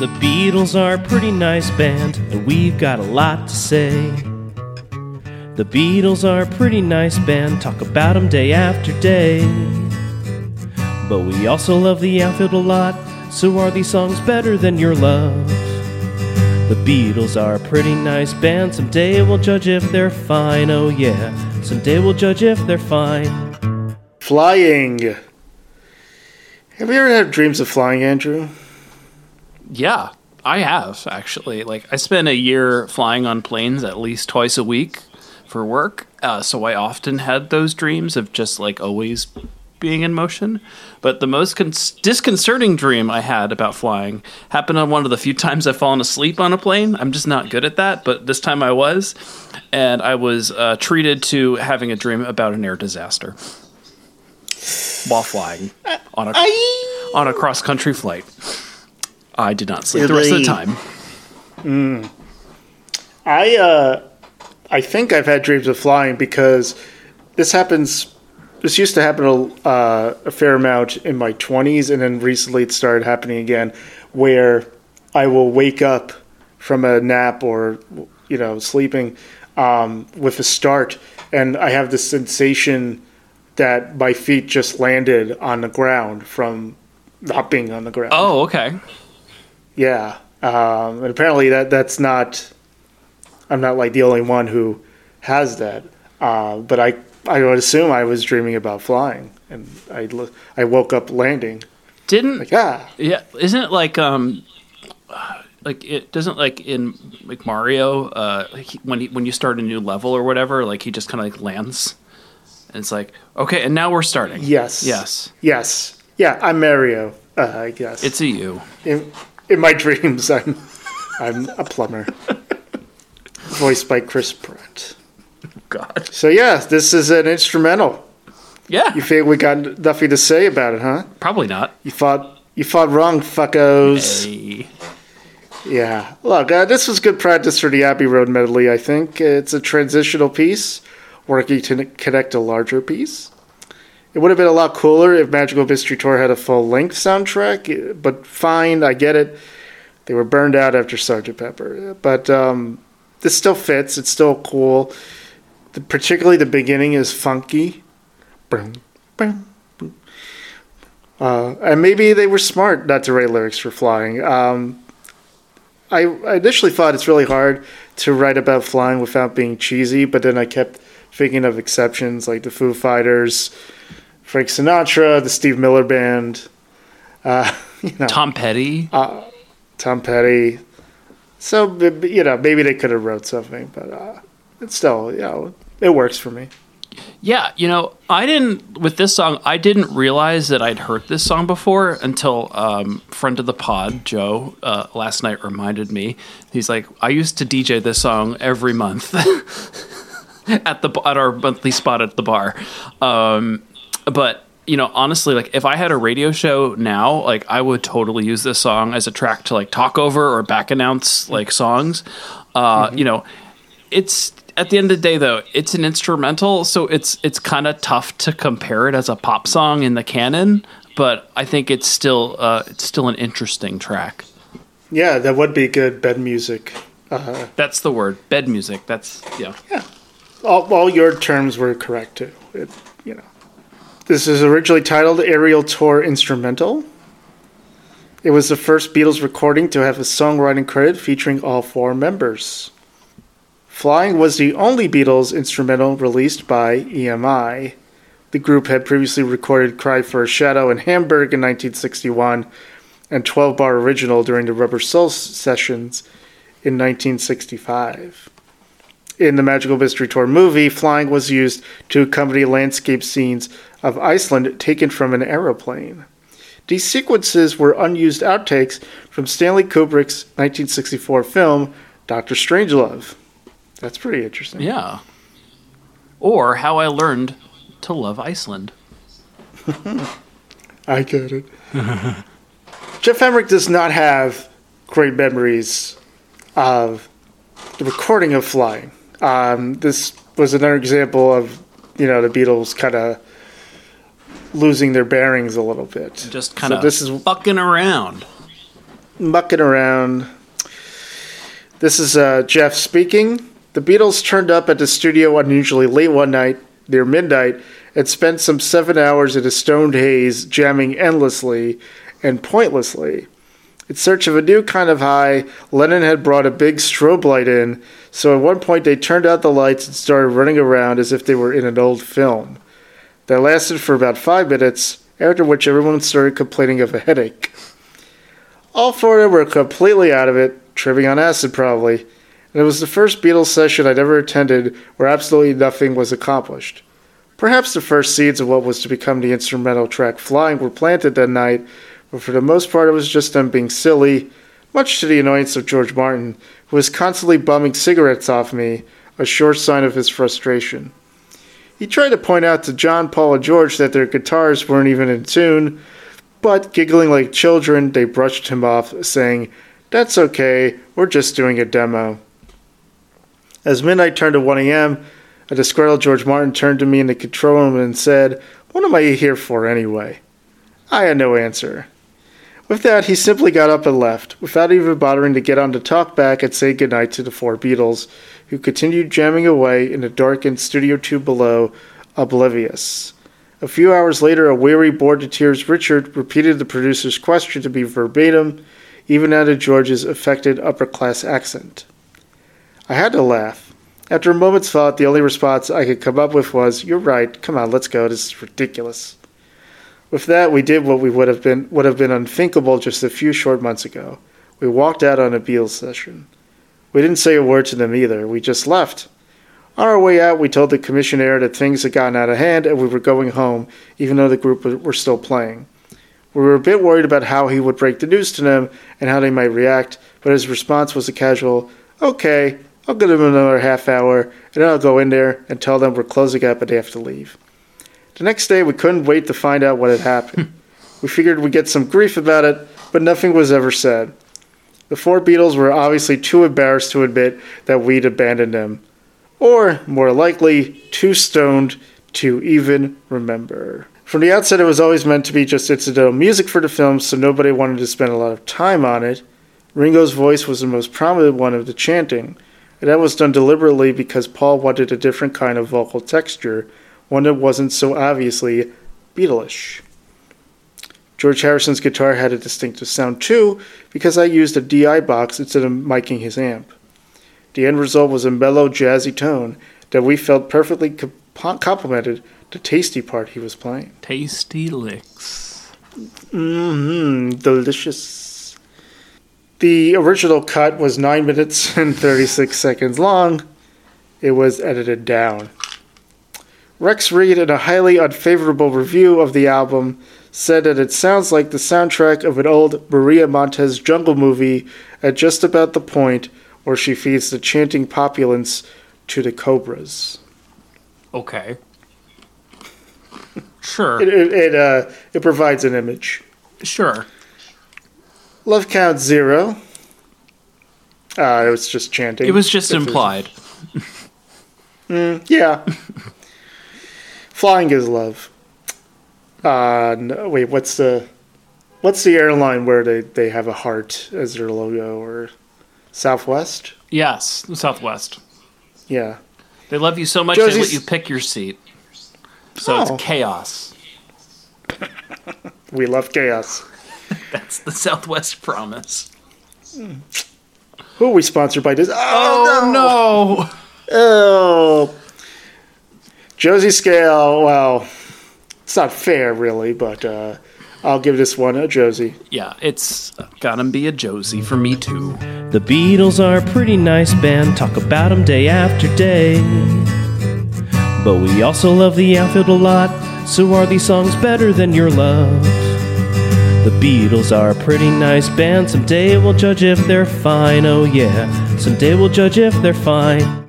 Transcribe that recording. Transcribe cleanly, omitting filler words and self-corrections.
The Beatles are a pretty nice band, and we've got a lot to say. The Beatles are a pretty nice band, talk about them day after day. But we also love The Outfield a lot, so are these songs better than your love? The Beatles are a pretty nice band, someday we'll judge if they're fine, oh yeah, someday we'll judge if they're fine. Flying. Have you ever had dreams of flying, Andrew? Yeah, I have, actually. Like, I spent a year flying on planes at least twice a week for work, so I often had those dreams of just, like, always being in motion. But the most disconcerting dream I had about flying happened on one of the few times I've fallen asleep on a plane. I'm just not good at that, but this time I was. And I was treated to having a dream about an air disaster while flying on a cross-country flight. I did not sleep the rest of the time. Mm. I think I've had dreams of flying because this happens... This used to happen a fair amount in my 20s, and then recently it started happening again, where I will wake up from a nap or, you know, sleeping with a start, and I have this sensation that my feet just landed on the ground from not being on the ground. Oh, okay. Yeah. And apparently that's not... I'm not, like, the only one who has that, but I would assume I was dreaming about flying, and I woke up landing. Didn't like, yeah? Isn't it like it doesn't like in like Mario when you start a new level or whatever, like he just kind of like lands, and it's like okay, and now we're starting. Yes. Yeah, I'm Mario. I guess it's a you. In my dreams, I'm a plumber, voiced by Chris Pratt. God. So yeah, this is an instrumental. Yeah. You think we got nothing to say about it, huh? Probably not. You fought wrong, fuckos. Hey. Yeah. Look, this was good practice for the Abbey Road medley, I think. It's a transitional piece, working to connect a larger piece. It would have been a lot cooler if Magical Mystery Tour had a full-length soundtrack, but fine, I get it. They were burned out after Sgt. Pepper. But this still fits. It's still cool. Particularly the beginning is funky. And maybe they were smart not to write lyrics for flying. I initially thought it's really hard to write about flying without being cheesy, but then I kept thinking of exceptions like the Foo Fighters, Frank Sinatra, the Steve Miller Band. Tom Petty. So, you know, maybe they could have wrote something, but... It's still, you know, it works for me. Yeah, you know, I didn't realize that I'd heard this song before until friend of the pod, Joe, last night reminded me. He's like, I used to DJ this song every month at our monthly spot at the bar. But, you know, honestly, like if I had a radio show now, like I would totally use this song as a track to like talk over or back announce like songs, you know, it's... At the end of the day, though, it's an instrumental, so it's kind of tough to compare it as a pop song in the canon. But I think it's still an interesting track. Yeah, that would be good bed music. That's the word, bed music. That's yeah. All your terms were correct too. You know, this is originally titled Aerial Tour Instrumental. It was the first Beatles recording to have a songwriting credit featuring all four members. Flying was the only Beatles instrumental released by EMI. The group had previously recorded Cry for a Shadow in Hamburg in 1961 and 12-bar original during the Rubber Soul sessions in 1965. In the Magical Mystery Tour movie, flying was used to accompany landscape scenes of Iceland taken from an aeroplane. These sequences were unused outtakes from Stanley Kubrick's 1964 film, Dr. Strangelove. That's pretty interesting. Yeah. Or How I Learned to Love Iceland. I get it. Jeff Emmerich does not have great memories of the recording of flying. This was another example of, you know, the Beatles kind of losing their bearings a little bit. Just kind of fucking around. mucking around. This is Jeff speaking. The Beatles turned up at the studio unusually late one night, near midnight, and spent some 7 hours in a stoned haze, jamming endlessly and pointlessly. In search of a new kind of high, Lennon had brought a big strobe light in, so at one point they turned out the lights and started running around as if they were in an old film. That lasted for about 5 minutes, after which everyone started complaining of a headache. All four of them were completely out of it, tripping on acid probably, and it was the first Beatles session I'd ever attended where absolutely nothing was accomplished. Perhaps the first seeds of what was to become the instrumental track Flying were planted that night, but for the most part it was just them being silly, much to the annoyance of George Martin, who was constantly bumming cigarettes off me, a sure sign of his frustration. He tried to point out to John, Paul, and George that their guitars weren't even in tune, but, giggling like children, they brushed him off, saying, "That's okay, we're just doing a demo." As midnight turned to 1 a.m., a disgruntled George Martin turned to me in the control room and said, "What am I here for anyway?" I had no answer. With that, he simply got up and left, without even bothering to get on to talk back and say goodnight to the four Beatles, who continued jamming away in the darkened Studio 2 below, oblivious. A few hours later, a weary, bored to tears Richard repeated the producer's question to be verbatim, even out of George's affected upper-class accent. I had to laugh. After a moment's thought, the only response I could come up with was, "You're right, come on, let's go, this is ridiculous." With that, we did what we would have been unthinkable just a few short months ago. We walked out on a Beatles session. We didn't say a word to them either. We just left. On our way out, we told the commissionaire that things had gotten out of hand and we were going home, even though the group were still playing. We were a bit worried about how he would break the news to them and how they might react, but his response was a casual, "Okay, I'll give them another half hour, and then I'll go in there and tell them we're closing up and they have to leave." The next day, we couldn't wait to find out what had happened. We figured we'd get some grief about it, but nothing was ever said. The four Beatles were obviously too embarrassed to admit that we'd abandoned them. Or, more likely, too stoned to even remember. From the outset, it was always meant to be just incidental music for the film, so nobody wanted to spend a lot of time on it. Ringo's voice was the most prominent one of the chanting, and that was done deliberately because Paul wanted a different kind of vocal texture, one that wasn't so obviously Beatlish. George Harrison's guitar had a distinctive sound too, because I used a DI box instead of miking his amp. The end result was a mellow, jazzy tone that we felt perfectly complemented the tasty part he was playing. Tasty licks. Delicious. The original cut was 9 minutes and 36 seconds long. It was edited down. Rex Reed, in a highly unfavorable review of the album, said that it sounds like the soundtrack of an old Maria Montez jungle movie at just about the point where she feeds the chanting populace to the cobras. Okay. Sure. It provides an image. Sure. Love count 0. It was just chanting. It was just implied. Yeah. Flying is love. No, wait, what's the airline where they have a heart as their logo? Or Southwest? Yes, Southwest. Yeah. They love you so much they let you pick your seat. It's chaos. We love chaos. That's the Southwest promise. Who are we sponsored by? Oh, no! Oh, Josie Scale, well, it's not fair, really, but I'll give this one a Josie. Yeah, it's gotta be a Josie for me, too. The Beatles are a pretty nice band, talk about them day after day. But we also love the outfield a lot, so are these songs better than your love? The Beatles are a pretty nice band, someday we'll judge if they're fine, oh yeah, someday we'll judge if they're fine.